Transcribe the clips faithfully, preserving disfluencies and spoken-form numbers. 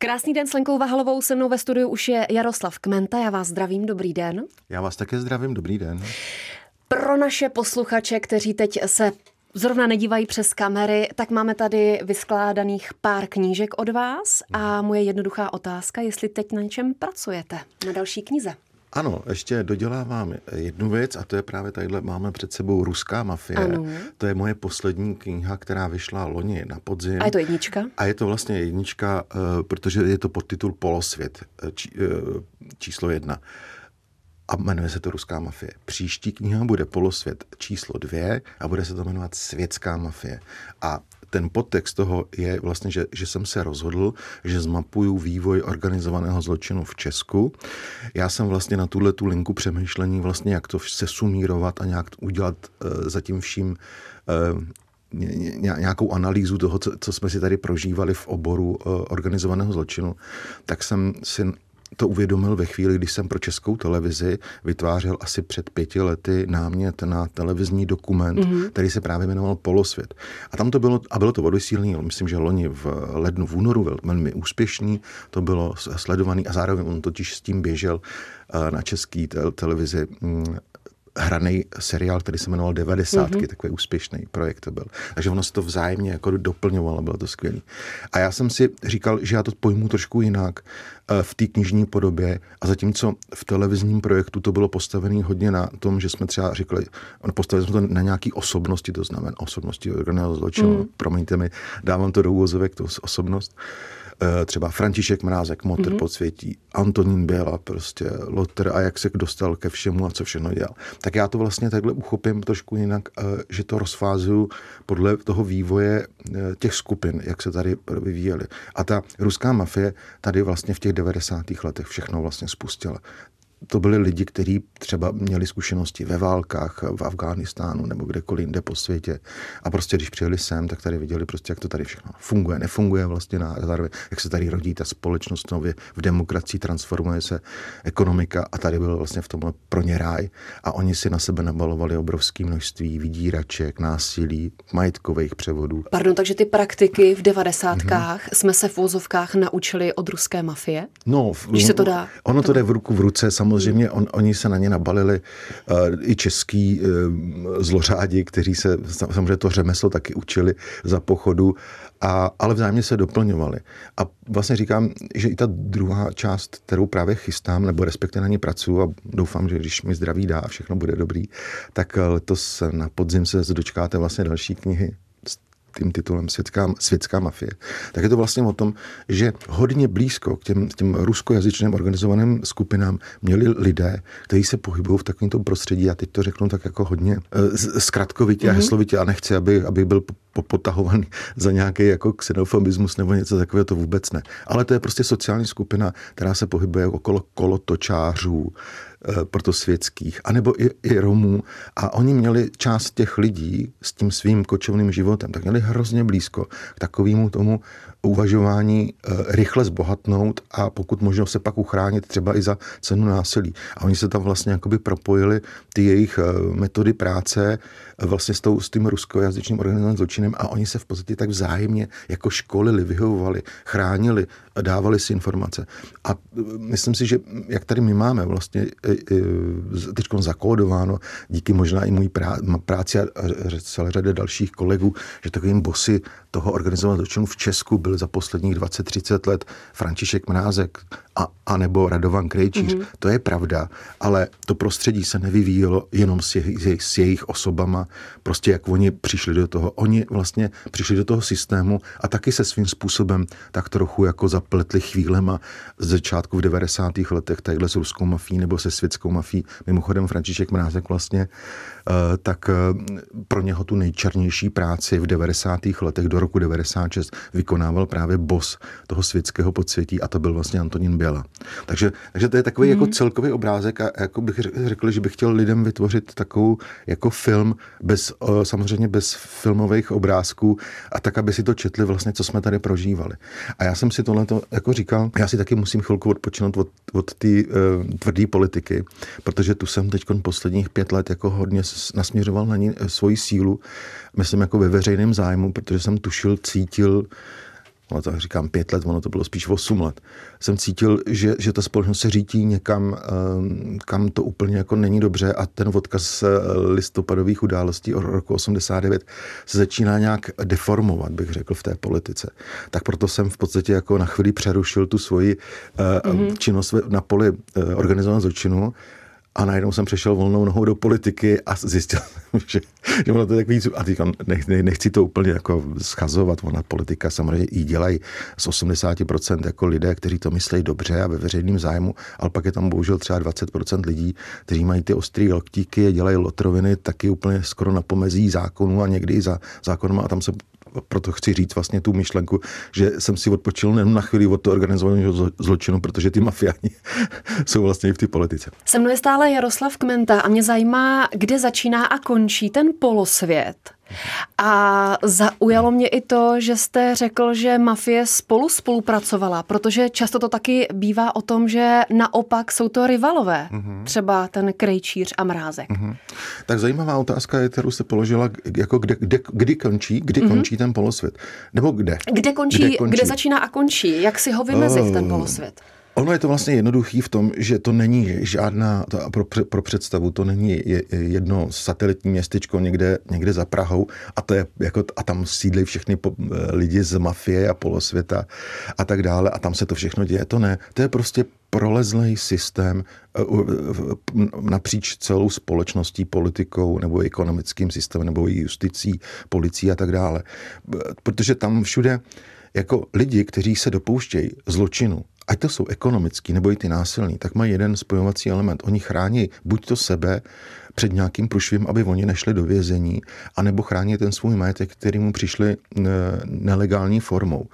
Krásný den s Lenkou Vahalovou, se mnou ve studiu už je Jaroslav Kmenta. Já vás zdravím, dobrý den. Já vás také zdravím, dobrý den. Pro naše posluchače, kteří teď se zrovna nedívají přes kamery, tak máme tady vyskládaných pár knížek od vás a moje jednoduchá otázka, jestli teď na něčem pracujete, na další knize. Ano, ještě dodělávám jednu věc a to je právě tadyhle, máme před sebou Ruská mafie. Ano. To je moje poslední kniha, která vyšla loni na podzim. A je to jednička? A je to vlastně jednička, protože je to podtitul Polosvět, či, číslo jedna. A jmenuje se to Ruská mafie. Příští kniha bude Polosvět číslo dvě a bude se to jmenovat Světská mafie. A ten podtext toho je vlastně, že, že jsem se rozhodl, že zmapuju vývoj organizovaného zločinu v Česku. Já jsem vlastně na tuhle tu linku přemýšlení vlastně, jak to se sumírovat a nějak udělat uh, za tím vším uh, nějakou analýzu toho, co, co jsme si tady prožívali v oboru uh, organizovaného zločinu, tak jsem si to uvědomil ve chvíli, když jsem pro Českou televizi vytvářel asi před pěti lety námět na televizní dokument, mm-hmm. který se právě jmenoval Polosvět. A tam to bylo, a bylo to odvysílání, myslím, že loni v lednu, v únoru, velmi úspěšný, to bylo sledovaný a zároveň on totiž s tím běžel na České televizi hraný seriál, který se jmenoval Devadesátky, mm-hmm. takový úspěšný projekt to byl. Takže ono se to vzájemně jako doplňovalo, bylo to skvělý. A já jsem si říkal, že já to pojmu trošku jinak v té knižní podobě a zatímco v televizním projektu to bylo postavené hodně na tom, že jsme třeba říkali, postavili jsme to na nějaký osobnosti, to znamená osobnosti organizovaného zločinu, mm. promiňte mi, dávám to do úvozovek, to osobnost. Třeba František Mrázek, Motr mm-hmm. podsvětí, Antonín Běla, prostě Lotr a jak se dostal ke všemu a co všechno dělal. Tak já to vlastně takhle uchopím trošku jinak, že to rozfázuju podle toho vývoje těch skupin, jak se tady vyvíjeli. A ta ruská mafie tady vlastně v těch devadesátých letech všechno vlastně spustila. To byli lidi, kteří třeba měli zkušenosti ve válkách v Afghánistánu nebo kdekoliv jinde po světě. A prostě když přijeli sem, tak tady viděli prostě, jak to tady všechno funguje, nefunguje vlastně, na, zároveň, jak se tady rodí ta společnost nově, v demokracii transformuje se ekonomika a tady byl vlastně v tomhle pro ně ráj. A oni si na sebe nabalovali obrovské množství vydíraček, násilí, majetkových převodů. Pardon, takže ty praktiky v devadesátkách mm-hmm. jsme se v úzovkách naučili od ruské mafie? No, v, když se to dá. Ono to jde v ruku v ruce. Samozřejmě on, oni se na ně nabalili uh, i český uh, zlořádi, kteří se samozřejmě to řemeslo taky učili za pochodu, a, ale vzájemně se doplňovali. A vlastně říkám, že i ta druhá část, kterou právě chystám, nebo respektive na ní pracuji a doufám, že když mi zdraví dá a všechno bude dobrý, tak letos na podzim se dočkáte vlastně další knihy s tím titulem Světská, Světská mafie. Tak je to vlastně o tom, že hodně blízko k těm, těm ruskojazyčným organizovaným skupinám měli lidé, kteří se pohybují v takovémto prostředí. Já teď to řeknu tak jako hodně zkratkovitě mm-hmm. a heslovitě a nechci, aby, aby byl potahovaný za nějaký jako xenofobismus nebo něco takového, to vůbec ne. Ale to je prostě sociální skupina, která se pohybuje okolo kolotočářů, protosvětských, anebo i, i Romů. A oni měli část těch lidí s tím svým kočovným životem, tak měli hrozně blízko k takovému tomu uvažování rychle zbohatnout a pokud možno se pak uchránit třeba i za cenu násilí. A oni se tam vlastně jakoby propojili ty jejich metody práce vlastně s, tou, s tím ruskojazyčným organizovaným zločinem a oni se v podstatě tak vzájemně jako školili, vyhovovali, chránili, dávali si informace. A myslím si, že jak tady my máme vlastně teď zakódováno, díky možná i můj práci a celé řadě dalších kolegů, že takovým bossy toho organizovaného zločinu v Česku byl za posledních dvacet třicet let František Mrázek a, a nebo Radovan Krejčíř. Mm-hmm. To je pravda, ale to prostředí se nevyvíjelo jenom s, jej, s jejich osobama, prostě jak oni přišli do toho. Oni vlastně přišli do toho systému a taky se svým způsobem tak trochu jako zapletli chvílema z začátku v devadesátých letech tadyhle s ruskou mafií nebo se světskou mafií. Mimochodem František Mrázek vlastně, tak pro něho tu nejčernější práci v devadesátých letech do roku devadesát šest vykonával právě boss toho světského podsvětí a to byl vlastně Antonín Běla. Takže, takže to je takový mm. jako celkový obrázek a jako bych řekl, že bych chtěl lidem vytvořit takovou jako film, bez, samozřejmě bez filmových obrázků a tak, aby si to četli vlastně, co jsme tady prožívali. A já jsem si tohleto jako říkal, já si taky musím chvilku odpočinout od, od té uh, tvrdé politiky, protože tu jsem teď posledních pět let jako hodně nasměřoval na ní svoji sílu, myslím jako ve veřejném zájmu, protože jsem tušil, cítil, ale tak říkám pět let, ono to bylo spíš osm let, jsem cítil, že, že ta společnost se řítí někam, kam to úplně jako není dobře a ten odkaz listopadových událostí od roku osmdesát devět se začíná nějak deformovat, bych řekl, v té politice. Tak proto jsem v podstatě jako na chvíli přerušil tu svoji mm-hmm. činnost na poli organizovaného zločinu. A najednou jsem přešel volnou nohou do politiky a zjistil jsem, že, že ono to je tak víc. A říkám, nech, nechci to úplně jako schazovat. Ona politika samozřejmě i dělají z osmdesáti procent jako lidé, kteří to myslejí dobře a ve veřejném zájmu, ale pak je tam bohužel třeba dvacet procent lidí, kteří mají ty ostrý loktíky, dělají lotroviny taky úplně skoro na pomezí zákonů a někdy i za zákonama a tam se... Proto chci říct vlastně tu myšlenku, že jsem si odpočil nejen na chvíli od toho organizovaného zločinu, protože ty mafiáni jsou vlastně i v té politice. Se mnou je stále Jaroslav Kmenta a mě zajímá, kde začíná a končí ten polosvět. A zaujalo mě i to, že jste řekl, že mafie spolu spolupracovala, protože často to taky bývá o tom, že naopak jsou to rivalové, mm-hmm. třeba ten Krejčíř a Mrázek. Mm-hmm. Tak zajímavá otázka je, kterou jste položila, jako kde, kde, kdy končí, kdy mm-hmm. končí ten polosvět, nebo kde? Kde končí, kde končí, kde začíná a končí, jak si ho vymezit oh. ten polosvět? Ono je to vlastně jednoduchý v tom, že to není žádná, to pro, pro představu, to není jedno satelitní městečko někde, někde za Prahou a, to je jako, a tam sídlí všechny po, lidi z mafie a polosvěta a tak dále a tam se to všechno děje. To ne, to je prostě prolezlý systém napříč celou společností, politikou nebo ekonomickým systémem nebo i justicí, policií a tak dále. Protože tam všude jako lidi, kteří se dopouštějí zločinu, ať to jsou ekonomický nebo i ty násilní, tak mají jeden spojovací element. Oni chrání buď to sebe před nějakým průšvím, aby oni nešli do vězení, anebo chrání ten svůj majetek, který mu přišli nelegální formou.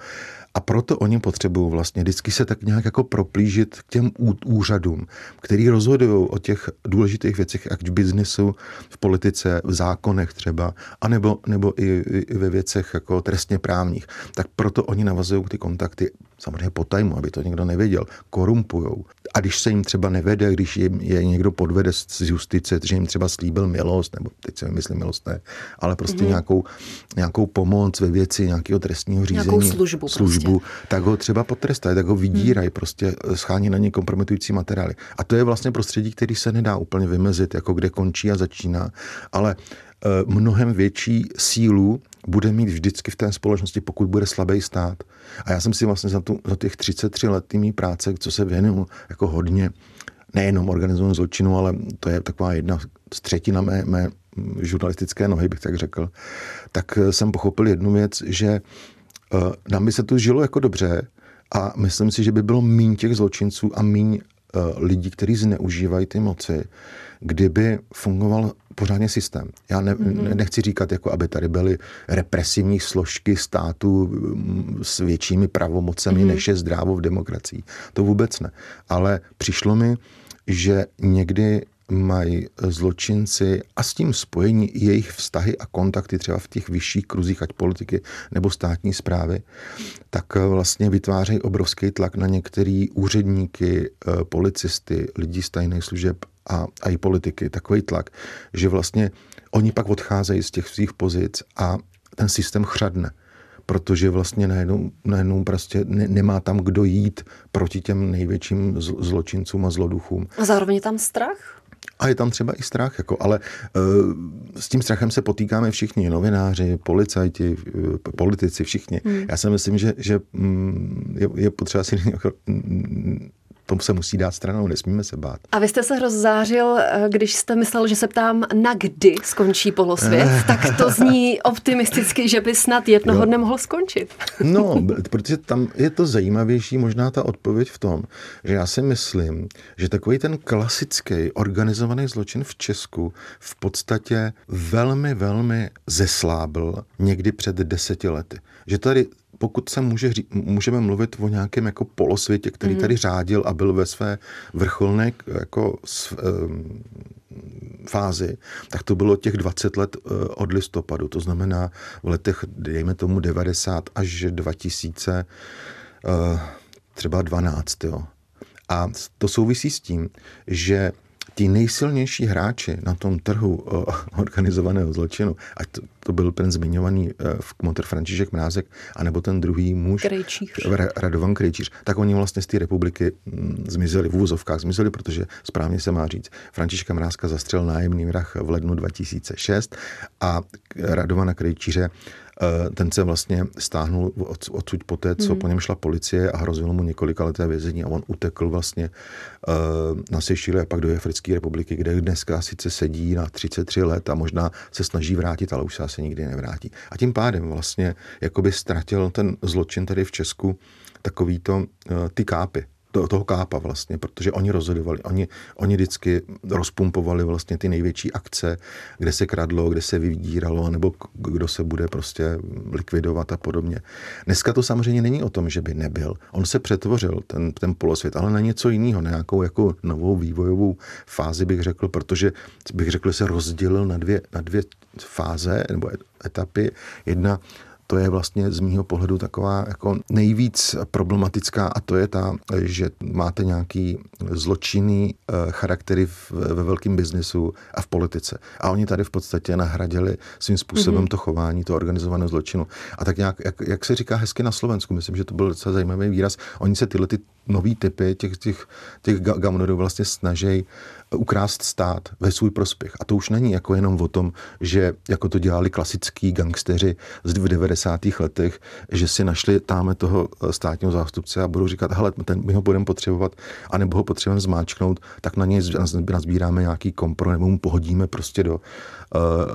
A proto oni potřebují vlastně vždycky se tak nějak jako proplížit k těm úřadům, který rozhodují o těch důležitých věcech, jak v biznesu, v politice, v zákonech třeba, anebo, nebo i, i ve věcech jako trestně právních. Tak proto oni navazují ty kontakty, samozřejmě po tajmu, aby to někdo nevěděl, korumpujou. A když se jim třeba nevede, když jim je někdo podvede z justice, že jim třeba slíbil milost, nebo teď se mi myslím milost ne, ale prostě mm-hmm. nějakou, nějakou pomoc ve věci nějakého trestního řízení. Nějakou službu, službu. Tak ho třeba potrestají, tak ho vydírají, prostě schání na něj kompromitující materiály. A to je vlastně prostředí, který se nedá úplně vymezit, jako kde končí a začíná, ale mnohem větší sílu bude mít vždycky v té společnosti, pokud bude slabý stát. A já jsem si vlastně za, tu, za těch třicet tři let mý práce, co se věnuju jako hodně, nejenom organizovanou zločinu, ale to je taková jedna z třetina mé, mé žurnalistické nohy, bych tak řekl, tak jsem pochopil jednu věc, že nám by se tu žilo jako dobře a myslím si, že by bylo míň těch zločinců a míň lidí, kteří zneužívají ty moci, kdyby fungoval pořádně systém. Já ne, mm-hmm. nechci říkat, jako aby tady byly represivní složky státu s většími pravomocemi, mm-hmm. než je zdrávo v demokracii. To vůbec ne. Ale přišlo mi, že někdy mají zločinci a s tím spojení jejich vztahy a kontakty třeba v těch vyšších kruzích, ať politiky nebo státní správy, tak vlastně vytvářejí obrovský tlak na některé úředníky, policisty, lidi z tajných služeb a, a i politiky. Takový tlak, že vlastně oni pak odcházejí z těch svých pozic a ten systém chřadne. Protože vlastně najednou, najednou prostě ne, nemá tam kdo jít proti těm největším zločincům a zloduchům. A zároveň je tam strach? A je tam třeba i strach, jako, ale e, s tím strachem se potýkáme všichni, novináři, policajti, e, politici, všichni. Hmm. Já si myslím, že, že mm, je, je potřeba si jako, mm, tomu se musí dát stranou, nesmíme se bát. A vy jste se rozzářil, když jste myslel, že se ptám, na kdy skončí polosvět, tak to zní optimisticky, že by snad jednoho jo. dne mohl skončit. No, protože tam je to zajímavější možná ta odpověď v tom, že já si myslím, že takový ten klasický organizovaný zločin v Česku v podstatě velmi, velmi zeslábl někdy před deseti lety. Že tady pokud se může, můžeme mluvit o nějakém jako polosvětě, který tady řádil a byl ve své vrcholné jako s, um, fázi, tak to bylo těch dvacet let od listopadu. To znamená v letech, dejme tomu devadesát až dva tisíce, uh, třeba dvanáct. Jo. A to souvisí s tím, že ti nejsilnější hráči na tom trhu organizovaného zločinu, ať to, to byl ten zmiňovaný kmotr František Mrázek, anebo ten druhý muž, Krejčíř. Radovan Krejčíř, tak oni vlastně z té republiky zmizeli, v úvozovkách zmizeli, protože správně se má říct, Františka Mrázka zastřelil nájemný vrah v lednu dva tisíce šest a Radovana Krejčíře ten se vlastně stáhnul od, odsud poté, co hmm. po něm šla policie a hrozilo mu několika leté vězení a on utekl vlastně uh, na Seychely a pak do Jefrické republiky, kde dneska sice sedí na třicet tři let a možná se snaží vrátit, ale už se asi nikdy nevrátí. A tím pádem vlastně jakoby ztratil ten zločin tady v Česku takový to uh, ty kápy. Toho kápa vlastně, protože oni rozhodovali, oni, oni vždycky rozpumpovali vlastně ty největší akce, kde se kradlo, kde se vydíralo, nebo kdo se bude prostě likvidovat a podobně. Dneska to samozřejmě není o tom, že by nebyl. On se přetvořil, ten, ten polosvět, ale na něco jiného, nějakou jako novou vývojovou fázi bych řekl, protože bych řekl, se rozdělil na dvě, na dvě fáze nebo etapy. Jedna to je vlastně z mýho pohledu taková jako nejvíc problematická a to je ta, že máte nějaký zločinný charaktery ve velkém biznesu a v politice. A oni tady v podstatě nahradili svým způsobem mm-hmm. to chování, to organizované zločinu. A tak nějak, jak, jak se říká hezky na Slovensku, myslím, že to byl docela zajímavý výraz, oni se tyhle ty nový typy těch, těch, těch gamodorů vlastně snaží ukrást stát ve svůj prospěch. A to už není jako jenom o tom, že jako to dělali klasický gangsteři v devadesátých letech, že si našli táme toho státního zástupce a budou říkat, hele, ten, my ho budeme potřebovat, anebo ho potřebujeme zmáčknout, tak na něj nazbíráme nějaký kompro, nebo mu pohodíme prostě do,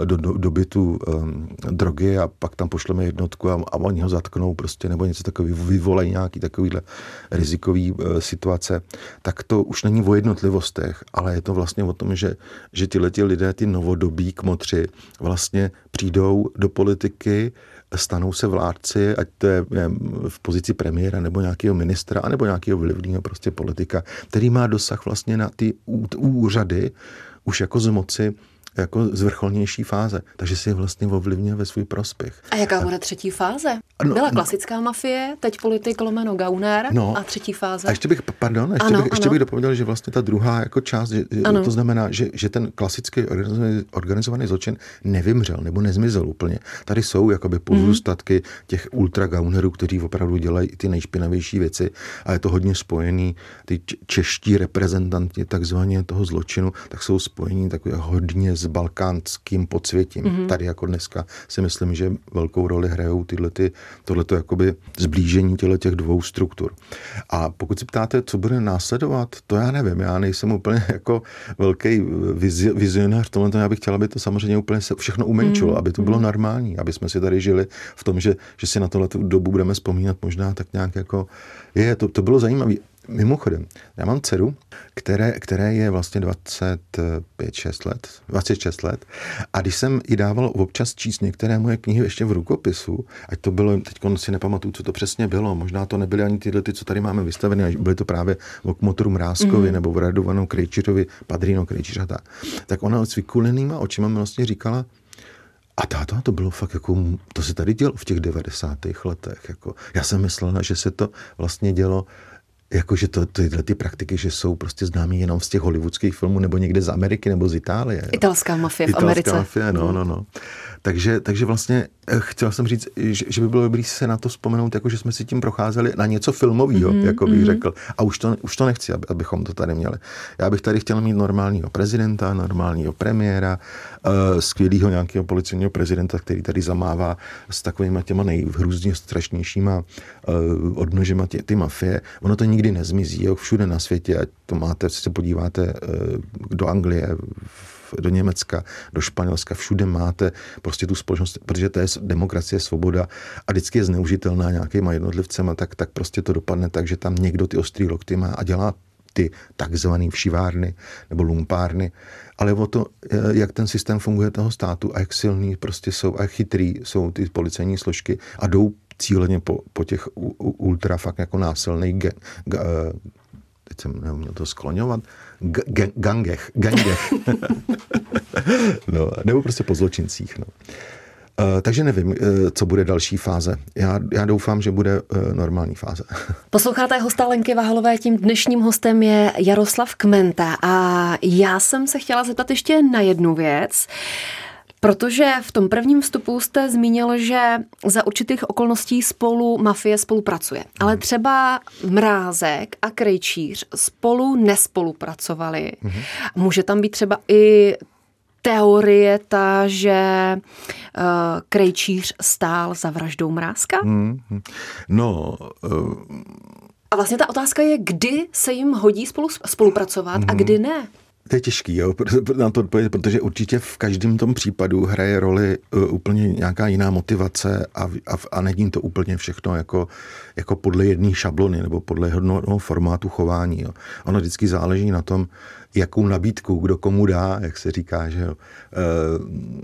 do, do, do bytu um, drogy a pak tam pošleme jednotku a, a oni ho zatknou prostě, nebo něco takový, vyvolají nějaký takovýhle rizikový uh, situace. Tak to už není o jednotlivostech, ale je to vlastně o tom, že, že tyhleti lidé, ty novodobí kmotři vlastně přijdou do politiky, stanou se vládci, ať to je v pozici premiéra nebo nějakého ministra, anebo nějakého vlivného prostě politika, který má dosah vlastně na ty úřady už jako z moci, jako z vrcholnější fáze. Takže si je vlastně ovlivňuje ve svůj prospěch. A jaká bude třetí fáze? No, Byla klasická no, mafie, teď politik lomeno gauner no, a třetí fáze. A ještě bych, pardon, ještě, ano, bych, ještě bych dopověděl, že vlastně ta druhá jako část, že, ano. to znamená, že, že ten klasický organizovaný zločin nevymřel nebo nezmizel úplně. Tady jsou jakoby pozůstatky mm-hmm. těch ultragaunerů, kteří opravdu dělají ty nejšpinavější věci a je to hodně spojený, ty čeští reprezentanti takzvaně toho zločinu, tak jsou spojení takové hodně s balkánským podsvětím. Mm-hmm. Tady jako dneska si myslím, že velkou roli hrajou tyhle ty tohleto jakoby zblížení těch dvou struktur. A pokud si ptáte, co bude následovat, to já nevím. Já nejsem úplně jako velký vizionář tohleto. Já bych chtěla, aby to samozřejmě úplně se všechno umenčilo, mm. aby to bylo mm. normální, aby jsme si tady žili v tom, že, že si na tohleto dobu budeme vzpomínat možná tak nějak jako... Je, to, to bylo zajímavé. Mimochodem, já mám dceru, které, které je vlastně dvacet pět šest let, dvacet šest let a když jsem ji dával občas číst některé moje knihy ještě v rukopisu, ať to bylo, teď si nepamatuju, co to přesně bylo, možná to nebyly ani tyhle, ty, co tady máme vystavené, byly to právě o kmotru Mrázkovi mm. nebo o Radovanu Krejčířovi, padrino Krejčířa, tak. tak ona s vykulenýma očima vlastně říkala, a táto, to bylo fakt jako, to se tady dělo v těch devadesátých letech, jako, já jsem myslela, že se to vlastně dělo jakože to, tyhle ty praktiky, že jsou prostě známé jenom z těch hollywoodských filmů nebo někde z Ameriky nebo z Itálie. Jo. Italská mafie v Italská Americe. Mafie, no, no, no. Takže, takže vlastně chtěl jsem říct, že, že by bylo dobré se na to vzpomenout, jako že jsme si tím procházeli na něco filmového, mm-hmm, jako bych mm-hmm. řekl. A už to, už to nechci, abychom to tady měli. Já bych tady chtěl mít normálního prezidenta, normálního premiéra, skvělýho nějakého policejního prezidenta, který tady zamává s takovými těma nejhrůzně strašnějšíma odnožema tě, ty mafie. Ono to nikdy nezmizí, jo, všude na světě, ať to máte, se podíváte do Anglie, do Německa, do Španělska, všude máte prostě tu společnost, protože to je demokracie, svoboda a vždycky je zneužitelná nějakýma jednotlivcema, tak, tak prostě to dopadne tak, že tam někdo ty ostrý lokty má a dělá ty takzvaný všivárny nebo lumpárny, ale o to, jak ten systém funguje toho státu a jak silný prostě jsou a chytrý jsou ty policejní složky a jdou cíleně po, po těch ultra fakt jako násilnej ge, ge, teď jsem neuměl to skloňovat, ge, gangech, gangech. No, nebo prostě po zločincích. No. Takže nevím, co bude další fáze. Já, já doufám, že bude normální fáze. Posloucháte hosta Lenky Vahalové, tím dnešním hostem je Jaroslav Kmenta. A já jsem se chtěla zeptat ještě na jednu věc. Protože v tom prvním vstupu jste zmínil, že za určitých okolností spolu mafie spolupracuje. Ale třeba Mrázek a Krejčíř spolu nespolupracovali. Mm-hmm. Může tam být třeba i teorie ta, že uh, Krejčíř stál za vraždou Mrázka? Mm-hmm. No... Uh... A vlastně ta otázka je, kdy se jim hodí spolu, spolupracovat mm-hmm. a kdy ne? To je těžký, jo, na to odpovědět, protože určitě v každém tom případu hraje roli úplně nějaká jiná motivace a, a, a není to úplně všechno jako, jako podle jedné šablony nebo podle jednoho formátu chování. Jo. Ono vždycky záleží na tom, jakou nabídku kdo komu dá, jak se říká, že jo, e,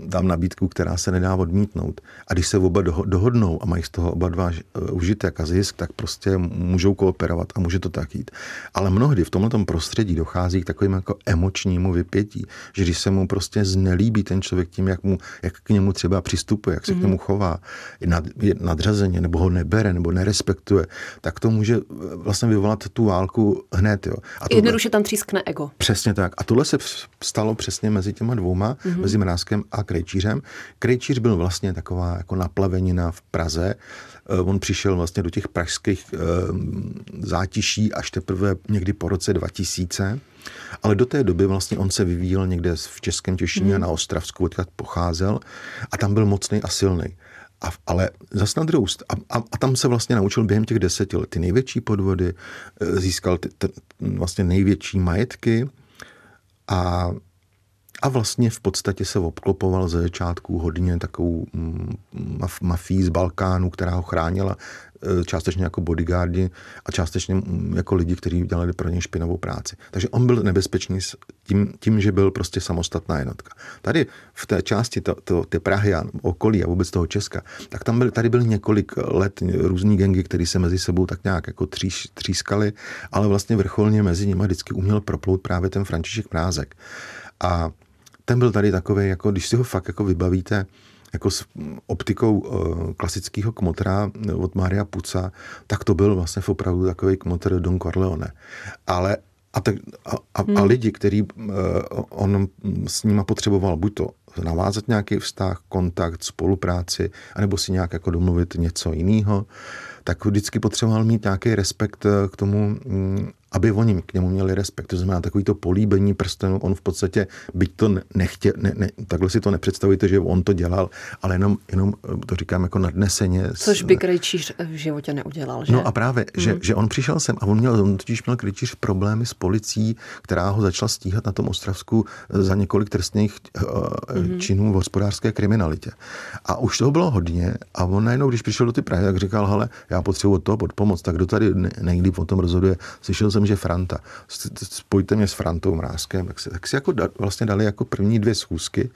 dám nabídku, která se nedá odmítnout. A když se oba dohodnou a mají z toho oba dva užitek a zisk, tak prostě můžou kooperovat a může to tak jít. Ale mnohdy v tomto prostředí dochází k takovým jako emočnímu vypětí, že když se mu prostě znelíbí ten člověk tím, jak, mu, jak k němu třeba přistupuje, jak se mm-hmm. k němu chová, nad, nadřazeně, nebo ho nebere, nebo nerespektuje, tak to může vlastně vyvolat tu válku hned. Jo. A jednoduše tam třískne ego. Přesně tak. A tohle se stalo přesně mezi těma dvouma, mm-hmm. mezi Mrázkem a Krejčířem. Krejčíř byl vlastně taková jako naplavenina v Praze. On přišel vlastně do těch pražských e, zátiší až teprve někdy po roce dva tisíce. Ale do té doby vlastně on se vyvíjel někde v Českém Těšíně mm-hmm. na Ostravsku, odkud pocházel. A tam byl mocný a silný. A, ale zas na druhou a, a, a tam se vlastně naučil během těch deseti let ty největší podvody, získal ty, ty, vlastně největší majetky a, a vlastně v podstatě se obklopoval ze začátku hodně takovou maf, mafii z Balkánu, která ho chránila částečně jako bodyguardi a částečně jako lidi, kteří dělali pro něj špinavou práci. Takže on byl nebezpečný tím, tím, že byl prostě samostatná jednotka. Tady v té části to, to, ty Prahy a okolí a vůbec toho Česka, tak tam byl, tady byl několik let různý gangy, které se mezi sebou tak nějak jako tříš, třískali, ale vlastně vrcholně mezi nimi vždycky uměl proplout právě ten František Mrázek. A ten byl tady takový, jako když si ho fakt jako vybavíte, jako s optikou klasického kmotra od Mária Puca, tak to byl vlastně opravdu takový kmotr Don Corleone. Ale a, tak, a, a, hmm. a lidi, který on s nima potřeboval buď to navázat nějaký vztah, kontakt, spolupráci, anebo si nějak jako domluvit něco jiného, tak vždycky potřeboval mít nějaký respekt k tomu, aby oni k němu měli respekt. To znamená takový to políbení prstenu, on v podstatě, byť to nechtěl, ne, ne, takhle si to nepředstavujte, že on to dělal, ale jenom, jenom to říkám jako nadneseně. Což by Krejčíř v životě neudělal, že? No a právě, hmm. že, že on přišel sem a on měl, on totiž měl Krejčíř problémy s policií, která ho začala stíhat na tom Ostravsku za několik trestných hmm. činů v hospodářské kriminalitě. A už toho bylo hodně a on najednou, když přišel do ty Prahy, tak říkal, hele, já potřebuji toho podpomoc, tak kdo tady nejlíp o tom rozhoduje? Slyšel jsem, že Franta. Spojte mě s Frantou Mrázkem. Tak si, tak si jako da, vlastně dali jako první dvě schůzky.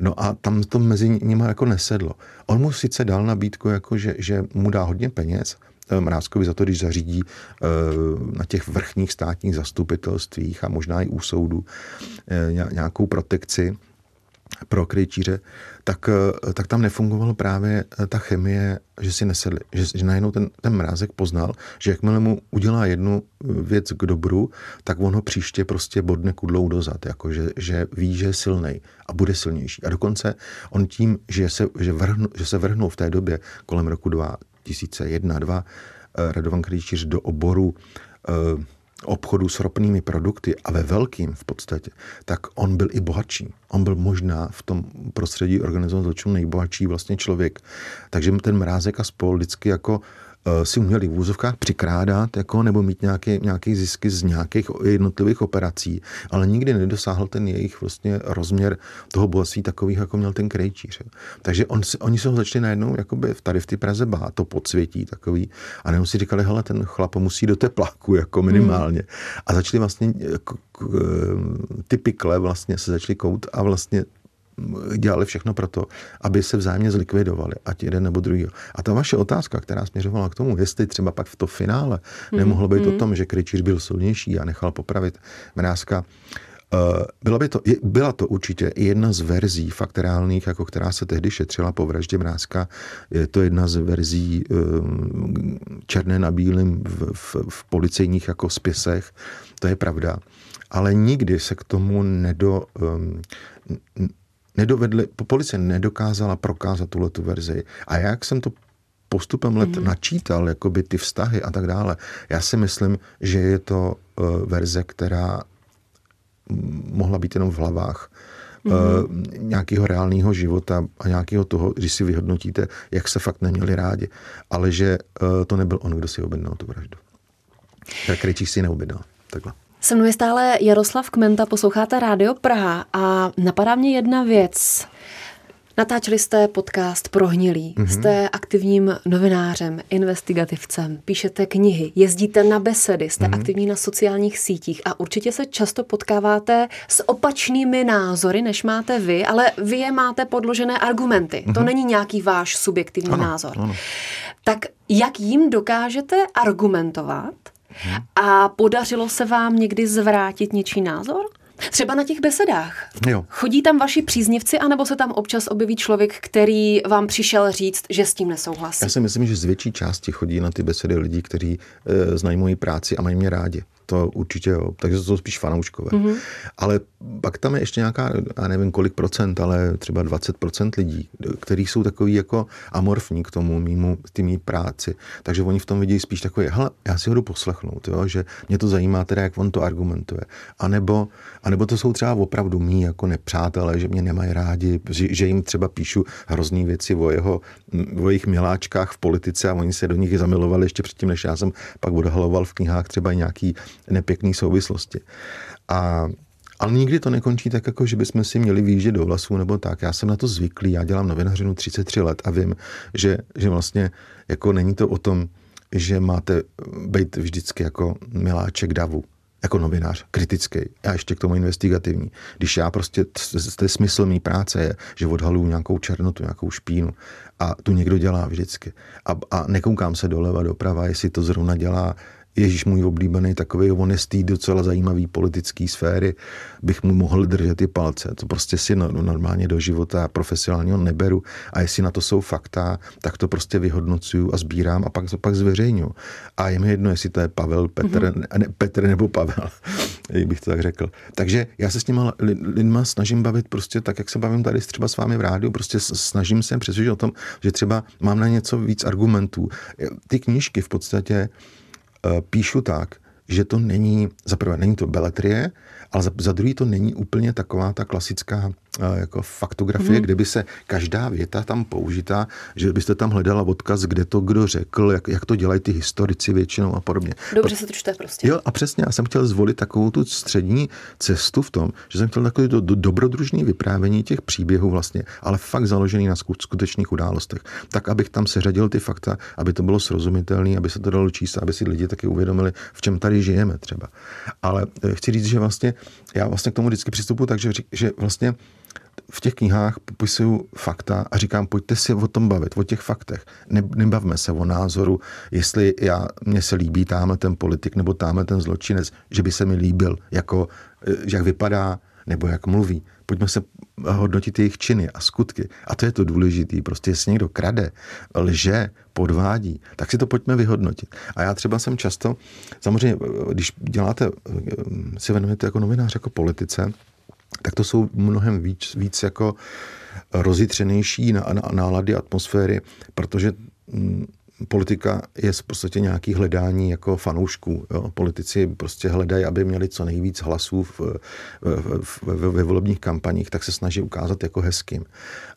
No a tam to mezi nimi jako nesedlo. On mu sice dal nabídku, jako že, že mu dá hodně peněz Mrázkovi za to, když zařídí na těch vrchních státních zastupitelstvích a možná i u soudu nějakou protekci pro Krejčíře, tak, tak tam nefungovala právě ta chemie, že si nesedli, že, že najednou ten, ten Mrázek poznal, že jakmile mu udělá jednu věc k dobru, tak on ho příště prostě bodne kudlou dozad, jako že, že ví, že je silnej a bude silnější. A dokonce on tím, že se, že vrhnul, že se vrhnul v té době kolem roku dva tisíce jedna dva Radovan Krejčíř do oboru eh, obchodu s ropnými produkty a ve velkým v podstatě, tak on byl i bohatší. On byl možná v tom prostředí organizovaného zločinu nejbohatší vlastně člověk. Takže ten Mrázek a spol vždycky jako uh, si uměli v úzovkách přikrádat, jako, nebo mít nějaké, nějaké zisky z nějakých jednotlivých operací, ale nikdy nedosáhl ten jejich vlastně rozměr toho bohatství takových, jako měl ten Krejčíř. Jo. Takže on, oni se ho začali najednou jakoby tady v té Praze bát, to podsvětí takový, a nebo si říkali, hele, ten chlap musí do tepláku, jako minimálně. Hmm. A začali vlastně jako, typikle vlastně se začali kout a vlastně dělali všechno proto, aby se vzájemně zlikvidovali, ať jeden nebo druhý. A ta vaše otázka, která směřovala k tomu, jestli třeba pak v to finále nemohlo být mm-hmm. o tom, že Krejčíř byl silnější a nechal popravit Mrázka, Byla, by to, byla to určitě jedna z verzí faktorálních, jako která se tehdy šetřila po vraždě Mrázka. Je to jedna z verzí černé na bílém v, v, v policejních jako spisech. To je pravda. Ale nikdy se k tomu nedo, nedovedli, policie nedokázala prokázat tuhletu verzi. A jak jsem to postupem let mm-hmm. načítal, jakoby ty vztahy a tak dále, já si myslím, že je to verze, která mohla být jenom v hlavách mm-hmm. e, nějakého reálného života a nějakého toho, když si vyhodnotíte, jak se fakt neměli rádi. Ale že e, to nebyl on, kdo si objednal tu vraždu. Tak Krejčíř si ji neobjednal. Takhle. Se mnou je stále Jaroslav Kmenta, posloucháte Rádio Praha a napadá mě jedna věc. Natáčeli jste podcast Prohnilý, mm-hmm. jste aktivním novinářem, investigativcem, píšete knihy, jezdíte na besedy, jste mm-hmm. aktivní na sociálních sítích a určitě se často potkáváte s opačnými názory, než máte vy, ale vy je máte podložené argumenty. Mm-hmm. To není nějaký váš subjektivní ano, názor. Ano. Tak jak jim dokážete argumentovat mm-hmm. a podařilo se vám někdy zvrátit něčí názor? Třeba na těch besedách. Jo. Chodí tam vaši příznivci, anebo se tam občas objeví člověk, který vám přišel říct, že s tím nesouhlasí? Já si myslím, že z větší části chodí na ty besedy lidi, kteří e, znají moji práci a mají mě rádi. To určitě jo. Takže to jsou spíš fanouškové. Mm-hmm. Ale pak tam je ještě nějaká, já nevím kolik procent, ale třeba dvacet procent lidí, kteří jsou takový jako amorfní k tomu mýmu, ty mý práci. Takže oni v tom vidí spíš takové, hele, já si ho jdu poslechnout, jo, že mě to zajímá teda, jak on to argumentuje. A nebo, a nebo to jsou třeba opravdu mý jako nepřátelé, že mě nemají rádi, že, že jim třeba píšu hrozný věci o, jeho, o jejich miláčkách v politice a oni se do nich zamilovali ještě předtím, než já jsem pak odhaloval v knihách třeba nějaký nepěkné souvislosti. A, ale nikdy to nekončí tak, jako že bychom si měli výjíždět do vlasů nebo tak. Já jsem na to zvyklý, já dělám novinařinu třicet tři let a vím, že, že vlastně jako není to o tom, že máte být vždycky jako miláček davu, jako novinář, kritický a ještě k tomu investigativní. Když já prostě, to je smysl mý práce je, že odhaluju nějakou černotu, nějakou špínu a tu někdo dělá vždycky. A, a nekoukám se doleva, doprava, jestli to zrovna dělá Ježíš můj oblíbený, takový honestý, docela zajímavý politický sféry, bych mu mohl držet ty palce. To prostě si normálně do života profesionálního neberu a jestli na to jsou fakta, tak to prostě vyhodnocuju a sbírám a pak, pak zveřejňuju. A je mi jedno, jestli to je Pavel, Petr, mm-hmm. ne, Petr nebo Pavel, bych to tak řekl. Takže já se s těma lidma snažím bavit prostě tak, jak se bavím tady třeba s vámi v rádiu, prostě snažím se přesvědčit o tom, že třeba mám na něco víc argumentů. Ty knížky v podstatě píšu tak, že to není, za prvé není to beletrie, ale za, za druhý to není úplně taková ta klasická uh, jako faktografie, mm-hmm. kde by se každá věta tam použitá, že byste tam hledala odkaz, kde to kdo řekl, jak, jak to dělají ty historici většinou a podobně. Dobře Pro... se to čte prostě. Jo a přesně, já jsem chtěl zvolit takovou tu střední cestu v tom, že jsem chtěl takové do, do, dobrodružné vyprávění těch příběhů vlastně, ale fakt založený na skutečných událostech. Tak, abych tam seřadil ty fakta, aby to bylo srozumitelné, aby se to dalo číst, aby si lidi taky uvědomili, v čem tady žijeme třeba. Ale chci říct, že vlastně já vlastně k tomu vždycky přistupuji tak, že, že vlastně v těch knihách popisuju fakta a říkám, pojďte si o tom bavit, o těch faktech. Ne, nebavme se o názoru, jestli já, mně se líbí támhle ten politik nebo támhle ten zločinec, že by se mi líbil, jako, jak vypadá nebo jak mluví. Pojďme se hodnotit jejich činy a skutky. A to je to důležité. Prostě jestli někdo krade, lže, podvádí, tak si to pojďme vyhodnotit. A já třeba jsem často, samozřejmě, když děláte, si věnujete jako novinář, jako politice, tak to jsou mnohem víc, víc jako rozjitřenější nálady, atmosféry, protože m, politika je v podstatě nějaké hledání jako fanoušků. Jo. Politici prostě hledají, aby měli co nejvíc hlasů ve volebních kampaních, tak se snaží ukázat jako hezkým.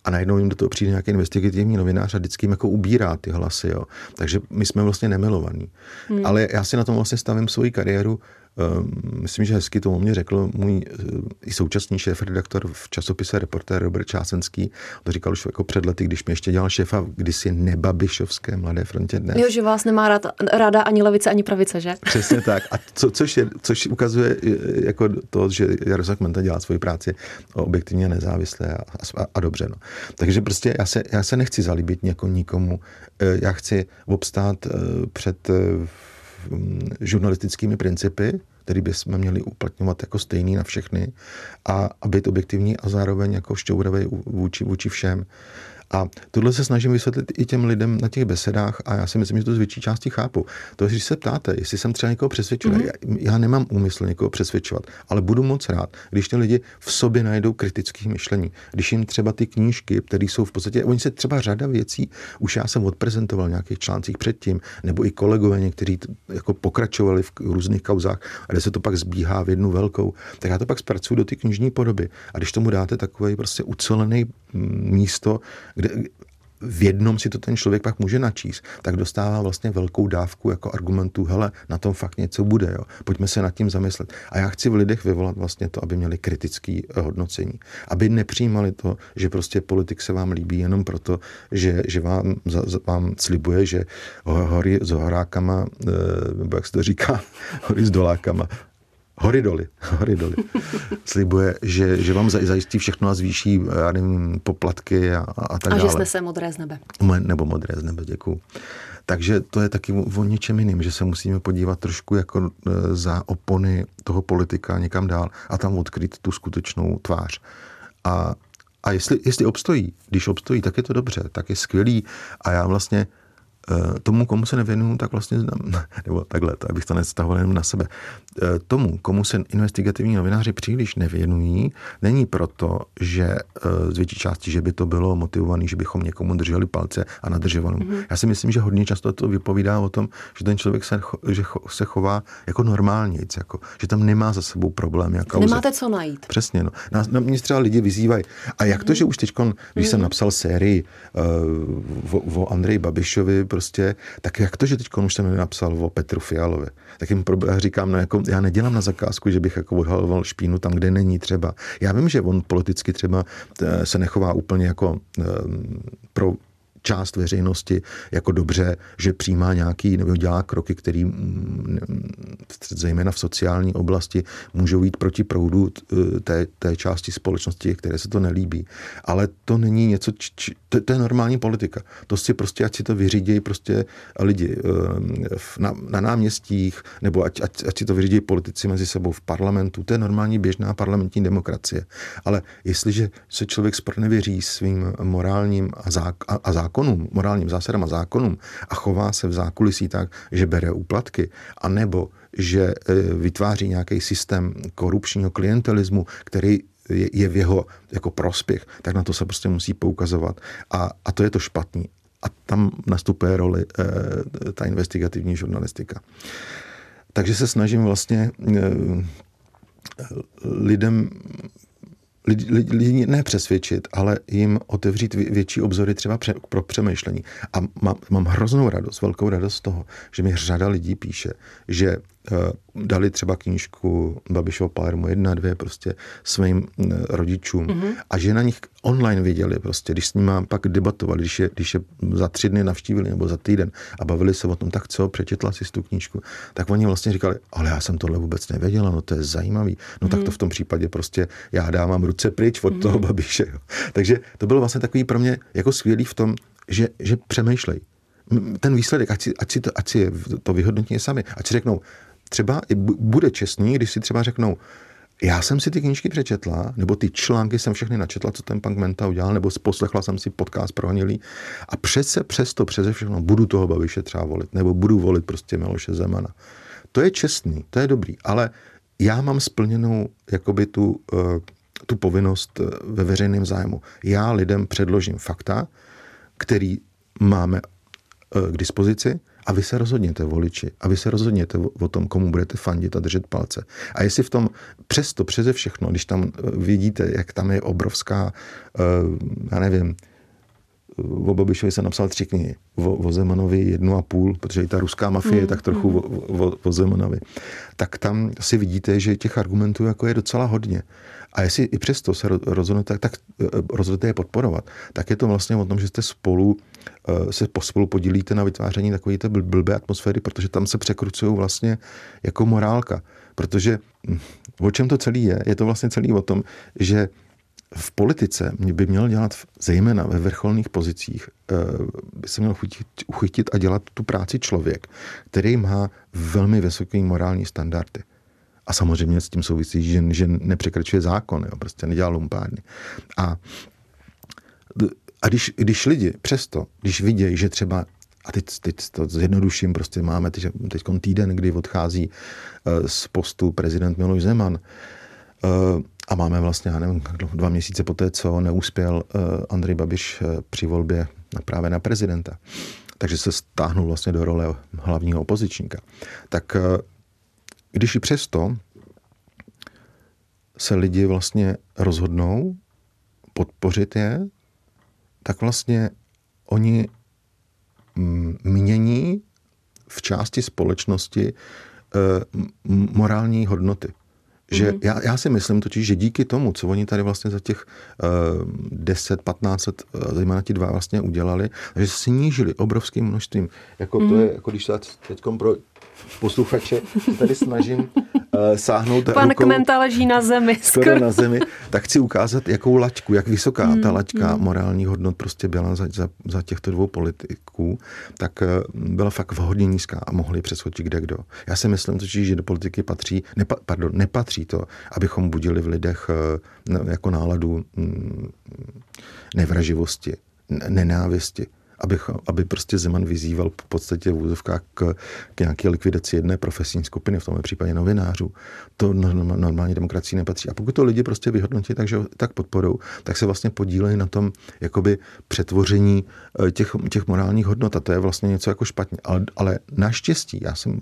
A najednou jim do toho přijde nějaký investigativní novinář a vždycky jim jako ubírá ty hlasy. Jo. Takže my jsme vlastně nemilovaní. Hmm. Ale já si na tom vlastně stavím svou kariéru. Myslím, že hezky to o mě řekl můj i současný šéfredaktor v časopise Reportér Robert Čásenský. To říkal už jako před lety, když mě ještě dělal šéfa kdysi nebabišovské Mladé frontě dnes. Jo, že vás nemá rád, ráda ani levice, ani pravice, že? Přesně tak. A co, což, je, což ukazuje jako to, že Jaroslav Kmenta dělá svoji práci objektivně nezávisle a, a, a dobře. No. Takže prostě já se, já se nechci zalíbit někomu. Já chci obstát před žurnalistickými principy, který bychom měli uplatňovat jako stejný na všechny a, a být objektivní a zároveň jako šťouravý vůči, vůči všem. A tohle se snažím vysvětlit i těm lidem na těch besedách a já si myslím, že to z větší části chápu. To, když se ptáte, jestli jsem třeba někoho přesvědčil, mm-hmm. já, já nemám úmysl někoho přesvědčovat, ale budu moc rád, když ty lidi v sobě najdou kritické myšlení. Když jim třeba ty knížky, které jsou v podstatě, oni se třeba řada věcí, už já jsem odprezentoval v nějakých článcích předtím, nebo i kolegové někteří jako pokračovali v různých kauzách, kde se to pak zbíhá v jednu velkou, tak já to pak zpracuju do ty knižní podoby. A když tomu dáte takový prostě ucelený místo, kde v jednom si to ten člověk pak může načíst, tak dostává vlastně velkou dávku jako argumentů, hele, na tom fakt něco bude, jo. Pojďme se nad tím zamyslet. A já chci v lidech vyvolat vlastně to, aby měli kritické hodnocení. Aby nepřijímali to, že prostě politik se vám líbí jenom proto, že, že vám, za, vám slibuje, že hory s horákama, nebo jak se to říká, hory s dolákama, Hory doly, hory doly. Slibuje, že, že vám zajistí všechno a zvýší, já nevím, poplatky a, a tak a dále. A že snese modré z nebe. Nebo modré z nebe, děkuju. Takže to je taky o něčem jiným, že se musíme podívat trošku jako za opony toho politika někam dál a tam odkryt tu skutečnou tvář. A, a jestli, jestli obstojí, když obstojí, tak je to dobře, tak je skvělý a já vlastně tomu, komu se nevěnuju, tak vlastně nebo takhle, tak abych to nestahoval jenom na sebe. Tomu, komu se investigativní novináři příliš nevěnují, není proto, že z větší části, že by to bylo motivované, že bychom někomu drželi palce a nadržovali. Mm-hmm. Já si myslím, že hodně často to vypovídá o tom, že ten člověk se, že se chová jako normálnějc, jako, že tam nemá za sebou problém. Jako nemáte co najít. Přesně, no. Na, na mě třeba lidi vyzývají. A jak mm-hmm. to, že už teďkon, když mm-hmm. jsem napsal sérii uh, o, o Andreji Babišovi, prostě, tak jak to, že teď už jsem napsal o Petru Fialovi, tak jim říkám, no jako, já nedělám na zakázku, že bych jako odhaloval špínu tam, kde není třeba. Já vím, že on politicky třeba se nechová úplně jako pro část veřejnosti jako dobře, že přijímá nějaký, nebo dělá kroky, který zejména v sociální oblasti můžou jít proti proudu té, té části společnosti, které se to nelíbí. Ale to není něco, či, či, to, to je normální politika. To si prostě, ať si to vyřídějí prostě lidi na, na náměstích, nebo ať, ať, ať si to vyřídějí politici mezi sebou v parlamentu. To je normální běžná parlamentní demokracie. Ale jestliže se člověk spronevěří svým morálním a, zák, a, a zákonem, Zákonům, morálním zásadám a zákonům a chová se v zákulisí tak, že bere úplatky, anebo že vytváří nějaký systém korupčního klientelismu, který je v jeho jako prospěch, tak na to se prostě musí poukazovat. A, a to je to špatný. A tam nastupuje roli eh, ta investigativní žurnalistika. Takže se snažím vlastně eh, lidem Lidi, lidi, lidi ne přesvědčit, ale jim otevřít větší obzory třeba pře, pro přemýšlení. A mám, mám hroznou radost, velkou radost z toho, že mi řada lidí píše, že uh, dali třeba knížku Babišova Palermo jedna, dvě prostě svým uh, rodičům mm-hmm. a že na nich online viděli prostě, když s nima pak debatovali, když je, když je za tři dny navštívili nebo za týden a bavili se o tom, tak co, přečetla si tu knížku, tak oni vlastně říkali, ale já jsem tohle vůbec nevěděla, no to je zajímavý, no mm-hmm. tak to v tom případě prostě já dávám ruce pryč od mm-hmm. toho Babiše. Jo. Takže to bylo vlastně takový pro mě jako skvělý v tom, že, že přemýšlej. Ten výsledek, ať si, ať si, to, ať si to vyhodnotí sami, ať si řeknou, třeba bude čestný, když si třeba řeknou, já jsem si ty knížky přečetla, nebo ty články jsem všechny načetla, co ten pan Kmenta udělal, nebo poslechla jsem si podcast Prohnilý a přece, přesto, přeze všechno budu toho Babiše třeba volit, nebo budu volit prostě Miloše Zemana. To je čestný, to je dobrý, ale já mám splněnou jakoby tu, tu povinnost ve veřejném zájmu. Já lidem předložím fakta, který máme k dispozici, a vy se rozhodněte, voliči, a vy se rozhodněte o tom, komu budete fandit a držet palce. A jestli v tom přesto, přeze všechno, když tam vidíte, jak tam je obrovská, já nevím, o Babišovi jsem napsal tři knihy, o, o Zemanovi jednu a půl, protože i ta ruská mafie mm, je tak trochu mm. o, o, o Zemanovi. Tak tam si vidíte, že těch argumentů jako je docela hodně. A jestli i přesto se rozhodnete, tak rozhodnete je podporovat, tak je to vlastně o tom, že jste spolu, se spolu podílíte na vytváření takové té blbé atmosféry, protože tam se překrucují vlastně jako morálka. Protože o čem to celý je? Je to vlastně celý o tom, že v politice by měl dělat, zejména ve vrcholných pozicích, by se měl chutit, uchytit a dělat tu práci člověk, který má velmi vysoké morální standardy. A samozřejmě s tím souvisí, že, že nepřekračuje zákon, jo, prostě nedělá lumpárny. A, a když, když lidi přesto, když vidějí, že třeba, a teď, teď to zjednoduším, prostě máme teď, teď týden, kdy odchází z postu prezident Miloš Zeman, a máme vlastně, já nevím, dva měsíce poté, co neuspěl Andrej Babiš při volbě právě na prezidenta. Takže se stáhnul vlastně do role hlavního opozičníka. Tak když i přesto se lidi vlastně rozhodnou podpořit je, tak vlastně oni mění v části společnosti morální hodnoty. Že mm-hmm. já, já si myslím totiž, že díky tomu, co oni tady vlastně za těch uh, deset, patnáct, uh, zejména ti dva vlastně udělali, že snížili obrovským množstvím. Jako mm-hmm. to je, jako když se teďkom pro posluchače tady snažím uh, sáhnout Pan rukou. Pan Kmenta leží na zemi. Skoro na zemi. Tak chci ukázat, jakou laťku, jak vysoká mm-hmm. ta laťka morálních hodnot prostě byla za, za, za těchto dvou politiků, tak uh, byla fakt hodně nízká a mohli přeskočit kdekdo. Já si myslím totiž, že do politiky patří, nepa, pardon, nepatří to, abychom budili v lidech jako náladu nevraživosti, nenávisti, aby, aby prostě Zeman vyzýval v podstatě v úzovkách k, k nějaké likvidaci jedné profesní skupiny, v tomhle případě novinářů. To normální demokracii nepatří. A pokud to lidi prostě vyhodnotí takže tak podporou, tak se vlastně podílejí na tom jakoby přetvoření těch, těch morálních hodnot a to je vlastně něco jako špatně. Ale, ale naštěstí, já jsem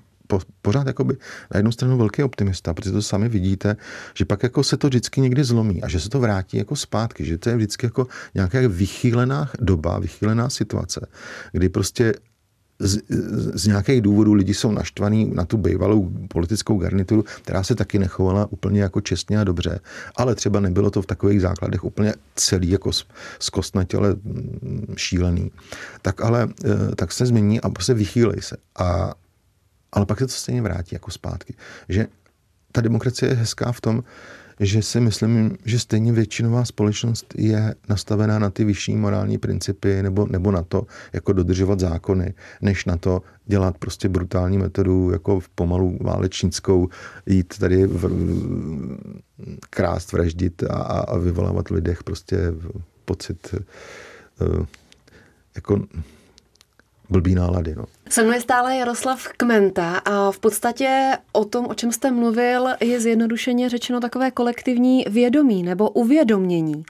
pořád jakoby na jednu stranu velký optimista, protože to sami vidíte, že pak jako se to vždycky někdy zlomí a že se to vrátí jako zpátky, že to je vždycky jako nějaká vychýlená doba, vychýlená situace, kdy prostě z, z nějakých důvodů lidi jsou naštvaní na tu bývalou politickou garnituru, která se taky nechovala úplně jako čestně a dobře, ale třeba nebylo to v takových základech úplně celý jako z kostnatěle šílený. Tak ale tak se změní a prostě vychýlej se a ale pak se to stejně vrátí jako zpátky. Že ta demokracie je hezká v tom, že si myslím, že stejně většinová společnost je nastavená na ty vyšší morální principy nebo, nebo na to, jako dodržovat zákony, než na to dělat prostě brutální metodu, jako pomalu válečnickou, jít tady v, krást, vraždit a, a vyvolávat v lidech prostě pocit jako blbý nálady, no. Se mnou je stále Jaroslav Kmenta a v podstatě o tom, o čem jste mluvil, je zjednodušeně řečeno takové kolektivní vědomí nebo uvědomění.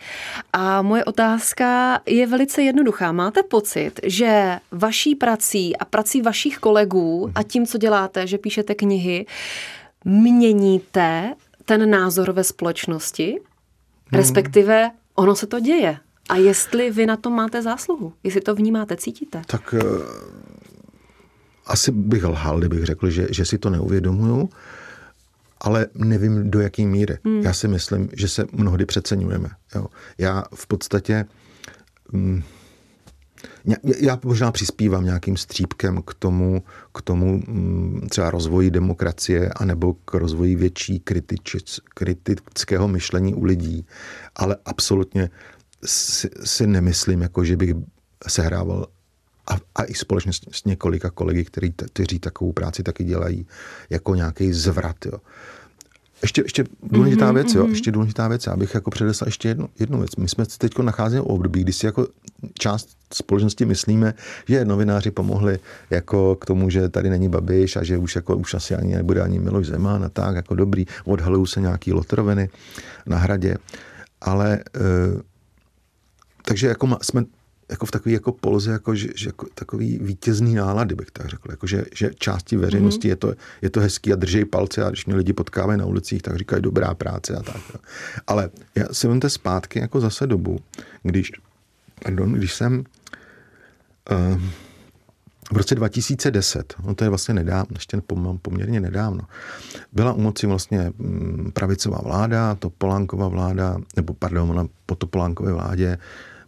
A moje otázka je velice jednoduchá. Máte pocit, že vaší prací a prací vašich kolegů a tím, co děláte, že píšete knihy, měníte ten názor ve společnosti? Respektive ono se to děje. A jestli vy na tom máte zásluhu? Jestli to vnímáte, cítíte? Tak uh, asi bych lhal, kdybych řekl, že, že si to neuvědomuju, ale nevím, do jaký míry. Hmm. Já si myslím, že se mnohdy přeceňujeme. Jo. Já v podstatě... Um, Já možná přispívám nějakým střípkem k tomu, k tomu třeba rozvoji demokracie anebo k rozvoji větší kritič, kritického myšlení u lidí, ale absolutně si, si nemyslím, jako, že bych sehrával a, a i společně s, s několika kolegy, kteří, kteří takovou práci taky dělají, jako nějaký zvrat. Jo. Ještě, ještě důležitá mm-hmm, věc, jo, mm-hmm. ještě důležitá věc, já bych jako předeslal ještě jednu, jednu věc. My jsme teď nacházeli v období, kdy si jako část společnosti myslíme, že novináři pomohli jako k tomu, že tady není Babiš a že už, jako, už asi ani nebude ani Miloš Zeman a tak, jako dobrý, odhalují se nějaký lotroviny na Hradě, ale e, takže jako ma, jsme jako v takové jako polze, jako, že, že, jako, takový vítězný nálady, bych tak řekl. Jako, že, že části veřejnosti mm. je, to, je to hezký a držej palce a když mě lidi potkávají na ulicích, tak říkají dobrá práce a tak. Jo. Ale já si vemte zpátky jako zase dobu, když, pardon, když jsem uh, v roce dva tisíce deset, no to je vlastně nedávno, ještě poměrně nedávno, byla u moci vlastně pravicová vláda, Topolánkova vláda, nebo pardon, ona po Topolánkově vládě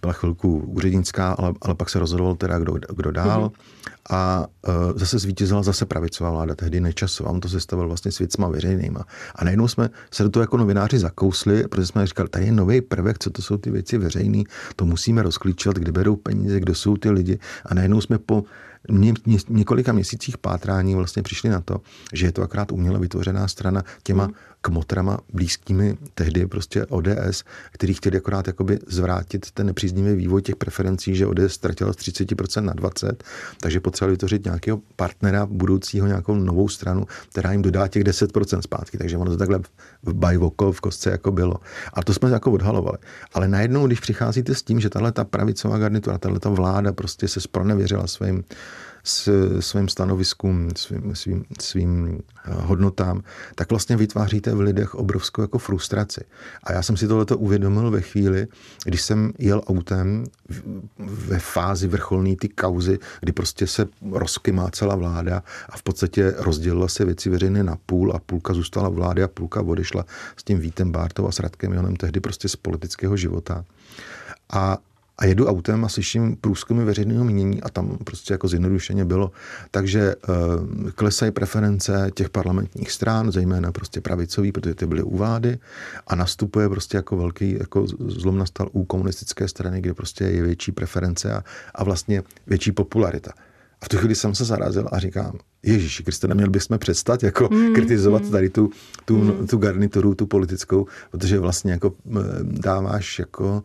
byla chvilku úřednická, ale, ale pak se rozhodoval teda, kdo, kdo dál. Mm-hmm. A uh, zase zvítězila zase pravicová vláda, tehdy Nečasová, on to sestavil vlastně s věcma veřejnýma. A najednou jsme se do toho jako novináři zakousli, protože jsme říkali, tady je nový prvek, co to jsou ty věci veřejný, to musíme rozklíčovat, kde berou peníze, kdo jsou ty lidi. A najednou jsme po Mě, ně, několika měsících pátrání vlastně přišli na to, že je to akorát uměle vytvořená strana těma mm. kmotrama blízkými tehdy prostě O D S, který chtěli akorát jakoby zvrátit ten nepříznivý vývoj těch preferencí, že O D S ztratila z třicet procent na dvacet procent, takže potřebovali vytvořit nějakého partnera budoucího, nějakou novou stranu, která jim dodá těch deset procent zpátky, takže ono to takhle v bajvoko, v kostce jako bylo. A to jsme jako odhalovali. Ale najednou, když přicházíte s tím, že tahle ta pravicová garnitura, tahle ta vláda prostě se zpronevěřila svým S svým stanoviskům, svým, svým, svým hodnotám, tak vlastně vytváříte v lidech obrovskou jako frustraci. A já jsem si tohleto uvědomil ve chvíli, když jsem jel autem ve fázi vrcholné ty kauzy, kdy prostě se rozkymácela vláda a v podstatě rozdělila se věci veřejné na půl a půlka zůstala vlády a půlka odešla s tím Vítem Bártou a s Radkem Johnem tehdy prostě z politického života. A A jedu autem a slyším průzkumy veřejného mínění a tam prostě jako zjednodušeně bylo. Takže e, klesají preference těch parlamentních stran, zejména prostě pravicový, protože ty byly u vlády, a nastupuje prostě jako velký jako zlom nastal u komunistické strany, kde prostě je větší preference a, a vlastně větší popularita. A v tu chvíli jsem se zarazil a říkám, Ježíši Kriste, neměl bychom přestat jako mm, kritizovat mm, tady tu, tu, mm. tu garnituru, tu politickou, protože vlastně jako dáváš jako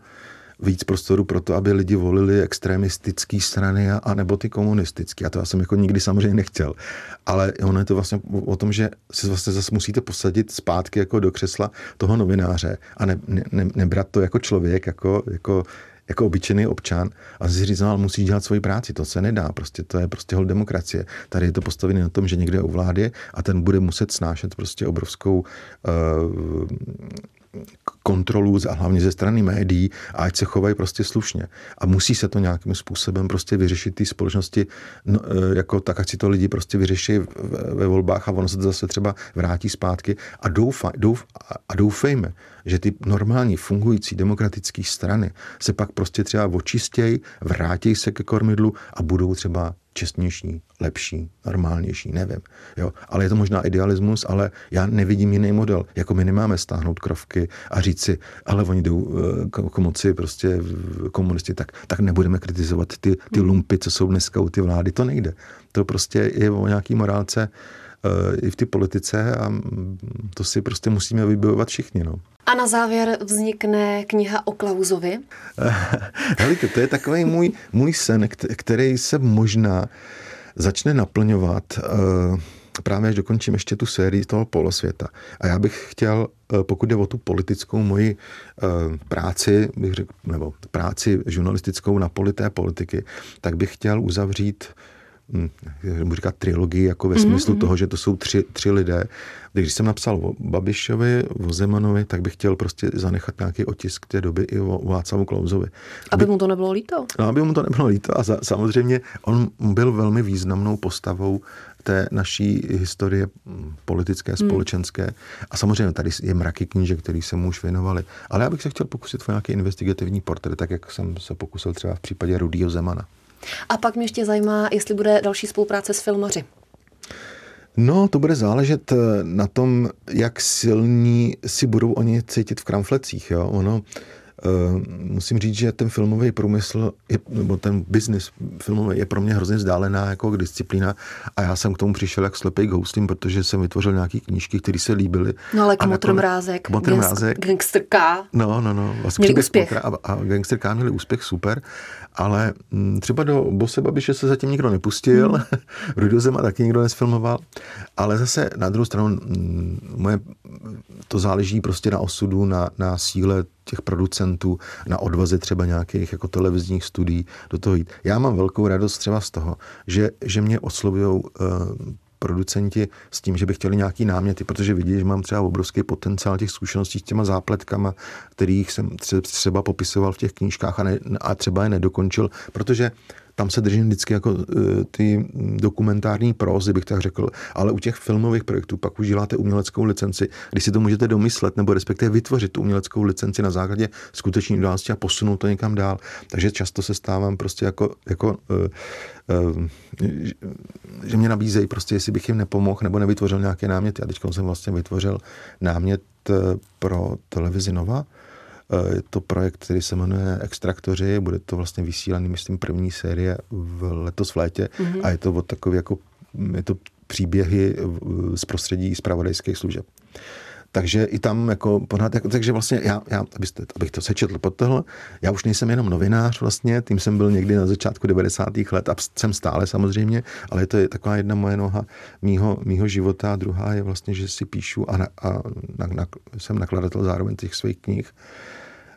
víc prostoru pro to, aby lidi volili extremistické strany a, a nebo ty komunistické. A to já jsem jako nikdy samozřejmě nechtěl. Ale ono je to vlastně o tom, že si vlastně zase musíte posadit zpátky jako do křesla toho novináře a ne, ne, ne, nebrat to jako člověk, jako, jako, jako obyčejný občan a si říct, no, ale musíš dělat svoji práci, to se nedá, prostě to je prostě hol demokracie. Tady je to postavené na tom, že někdo je u vlády a ten bude muset snášet prostě obrovskou uh, kontrolu a hlavně ze strany médií a ať se chovají prostě slušně. A musí se to nějakým způsobem prostě vyřešit té společnosti, no, jako tak, ať si to lidi prostě vyřeší ve volbách a ono se to zase třeba vrátí zpátky. A, doufaj, douf, a doufejme, že ty normální fungující demokratické strany se pak prostě třeba očistějí, vrátí se ke kormidlu a budou třeba čestnější, lepší, normálnější, nevím. Jo? Ale je to možná idealismus, ale já nevidím jiný model. Jako my nemáme stáhnout krovky a říct si, ale oni jdou k moci prostě komunisti, tak, tak nebudeme kritizovat ty, ty lumpy, co jsou dneska u ty vlády. To nejde. To prostě je o nějaký morálce i v ty politice a to si prostě musíme vybojovat všichni. No. A na závěr vznikne kniha o Klausovi? Hele, to je takový můj, můj sen, který se možná začne naplňovat právě, až dokončím ještě tu sérii toho Polosvěta. A já bych chtěl, pokud jde o tu politickou moji práci, bych řekl, nebo práci žurnalistickou na poli té politiky, tak bych chtěl uzavřít budu říkat trilogii, jako ve smyslu mm-hmm. toho, že to jsou tři, tři lidé. Když jsem napsal o Babišovi, o Zemanovi, tak bych chtěl prostě zanechat nějaký otisk té doby i o Václavu Klausovi. Aby, aby mu to nebylo líto. No, aby mu to nebylo líto a za, samozřejmě on byl velmi významnou postavou té naší historie politické, společenské. Hmm. A samozřejmě tady je mraky knížek, který se mu už věnovali. Ale já bych se chtěl pokusit o nějaký investigativní portrét, tak jak jsem se pokusil třeba v případě Rudýho Zemana. A pak mě ještě zajímá, jestli bude další spolupráce s filmaři. No, to bude záležet na tom, jak silní si budou oni cítit v kramflecích. Jo? Ono, uh, musím říct, že ten filmový průmysl, je, nebo ten biznis filmový je pro mě hrozně vzdálená jako disciplína a já jsem k tomu přišel jak slepej k houslím, protože jsem vytvořil nějaký knížky, které se líbily. No ale Kmotr Mrázek, Gangster K. No, no, no. Měli úspěch. A, a Gangster K měli úspěch, super. Ale třeba do Bose Babiše se zatím nikdo nepustil, hmm. Rudýho Zemana taky nikdo nesfilmoval, ale zase na druhou stranu moje, to záleží prostě na osudu, na, na síle těch producentů, na odvaze třeba nějakých jako televizních studií do toho jít. Já mám velkou radost třeba z toho, že, že mě oslovujou uh, producenti s tím, že by chtěli nějaký náměty, protože vidí, že mám třeba obrovský potenciál těch zkušeností s těma zápletkama, kterých jsem třeba popisoval v těch knížkách a, ne, a třeba je nedokončil, protože tam se držím vždycky jako ty dokumentární prózy, bych tak řekl, ale u těch filmových projektů pak už děláte uměleckou licenci, když si to můžete domyslet, nebo respektive vytvořit tu uměleckou licenci na základě skutečných událostí a posunout to někam dál. Takže často se stávám prostě jako, jako že mě nabízejí prostě, jestli bych jim nepomohl nebo nevytvořil nějaké náměty. A teď jsem vlastně vytvořil námět pro televizi Nova. Je to projekt, který se jmenuje Extraktoři, bude to vlastně vysílaný, myslím, první série v letos v létě mm-hmm. a je to od takový jako, je to příběhy z prostředí zpravodajských služeb. Takže i tam jako pořád, jako, takže vlastně já, já abyste, abych to sečetl pod tohle, já už nejsem jenom novinář vlastně, tím jsem byl někdy na začátku devadesátých let a jsem stále samozřejmě, ale to je taková jedna moje noha mýho, mýho života a druhá je vlastně, že si píšu a, na, a na, na, jsem nakladatel zároveň těch svých knih.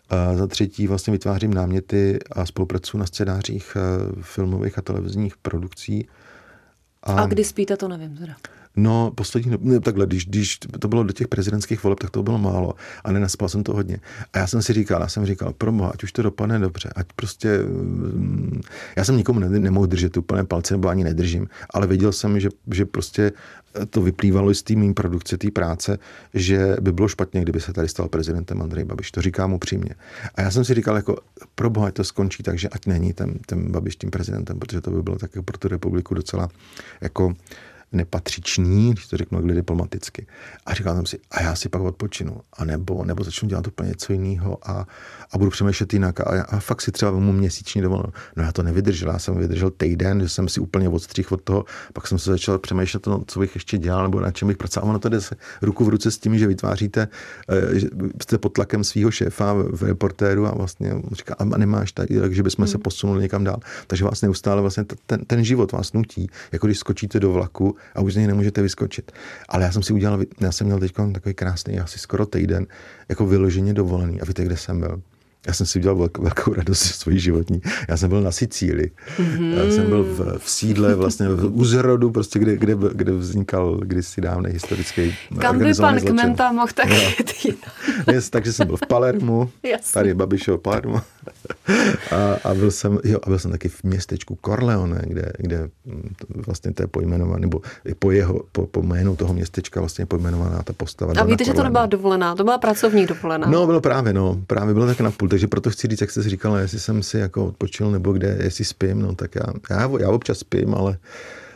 A za třetí vlastně vytvářím náměty a spolupracuji na scénářích filmových a televizních produkcí. A, a kdy spíte, to nevím teda. No, poslední, ne, takhle, když, když to bylo do těch prezidentských voleb, tak to bylo málo a nenaspal jsem to hodně. A já jsem si říkal, já jsem říkal, proboha, ať už to dopadne dobře, ať prostě, mm, já jsem nikomu ne, nemohl držet úplné palce, nebo ani nedržím, ale věděl jsem, že, že prostě to vyplývalo z té mým produkce, té práce, že by bylo špatně, kdyby se tady stal prezidentem Andrej Babiš, to říkám upřímně. A já jsem si říkal, jako proboha, ať to skončí tak, že ať není ten, ten Babiš tím prezidentem, protože to by bylo také pro tu republiku docela jako nepatřiční, když to řeknu někdy diplomaticky. A říkal jsem si, a já si pak odpočinu, a nebo, nebo začnu dělat úplně něco jiného a, a budu přemýšlet jinak. A, a fakt si třeba vemu měsíční dovolenou. No já to nevydržel, já jsem vydržel týden, že jsem si úplně odstřih od toho, pak jsem se začal přemýšlet, no, co bych ještě dělal, nebo na čem bych pracoval. Ono to jde ruku v ruce s tím, že vytváříte, že jste pod tlakem svého šéfa v Reportéru a vlastně říká, a nemáš tady, takže bychom hmm. se posunuli někam dál. Takže vás neustále vlastně ten, ten život vás nutí, jako když skočíte do vlaku a už z něj nemůžete vyskočit. Ale já jsem si udělal, já jsem měl teďka takový krásný, asi skoro týden, jako vyloženě dovolený. A víte, kde jsem byl? Já jsem si udělal velkou, velkou radost svojí životní. Já jsem byl na Sicílii. Mm-hmm. Já jsem byl v, v sídle, vlastně v Uzerodu, prostě, kde, kde, kde vznikal kdysi dávný historický kam by pan zločin. Kmenta mohl taky no. Yes, takže jsem byl v Palermu, tady je Babišovo Palermo. A, a, byl jsem, jo, a byl jsem taky v městečku Corleone, kde, kde vlastně to je pojmenované, nebo po jeho, po, po jménu toho městečka vlastně pojmenovaná ta postava. A víte, že to nebyla dovolená, to byla pracovní dovolená. No, bylo právě, no, právě bylo tak na půl. Takže proto chci říct, jak jste říkala, jestli jsem si jako odpočil, nebo kde, jestli spím, no tak já, já, já občas spím, ale,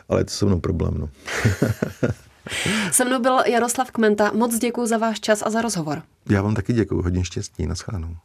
ale je to se mnou problém, no. Se mnou byl Jaroslav Kmenta, moc děkuji za váš čas a za rozhovor. Já vám taky děkuji, hodně štěstí, naschledanou.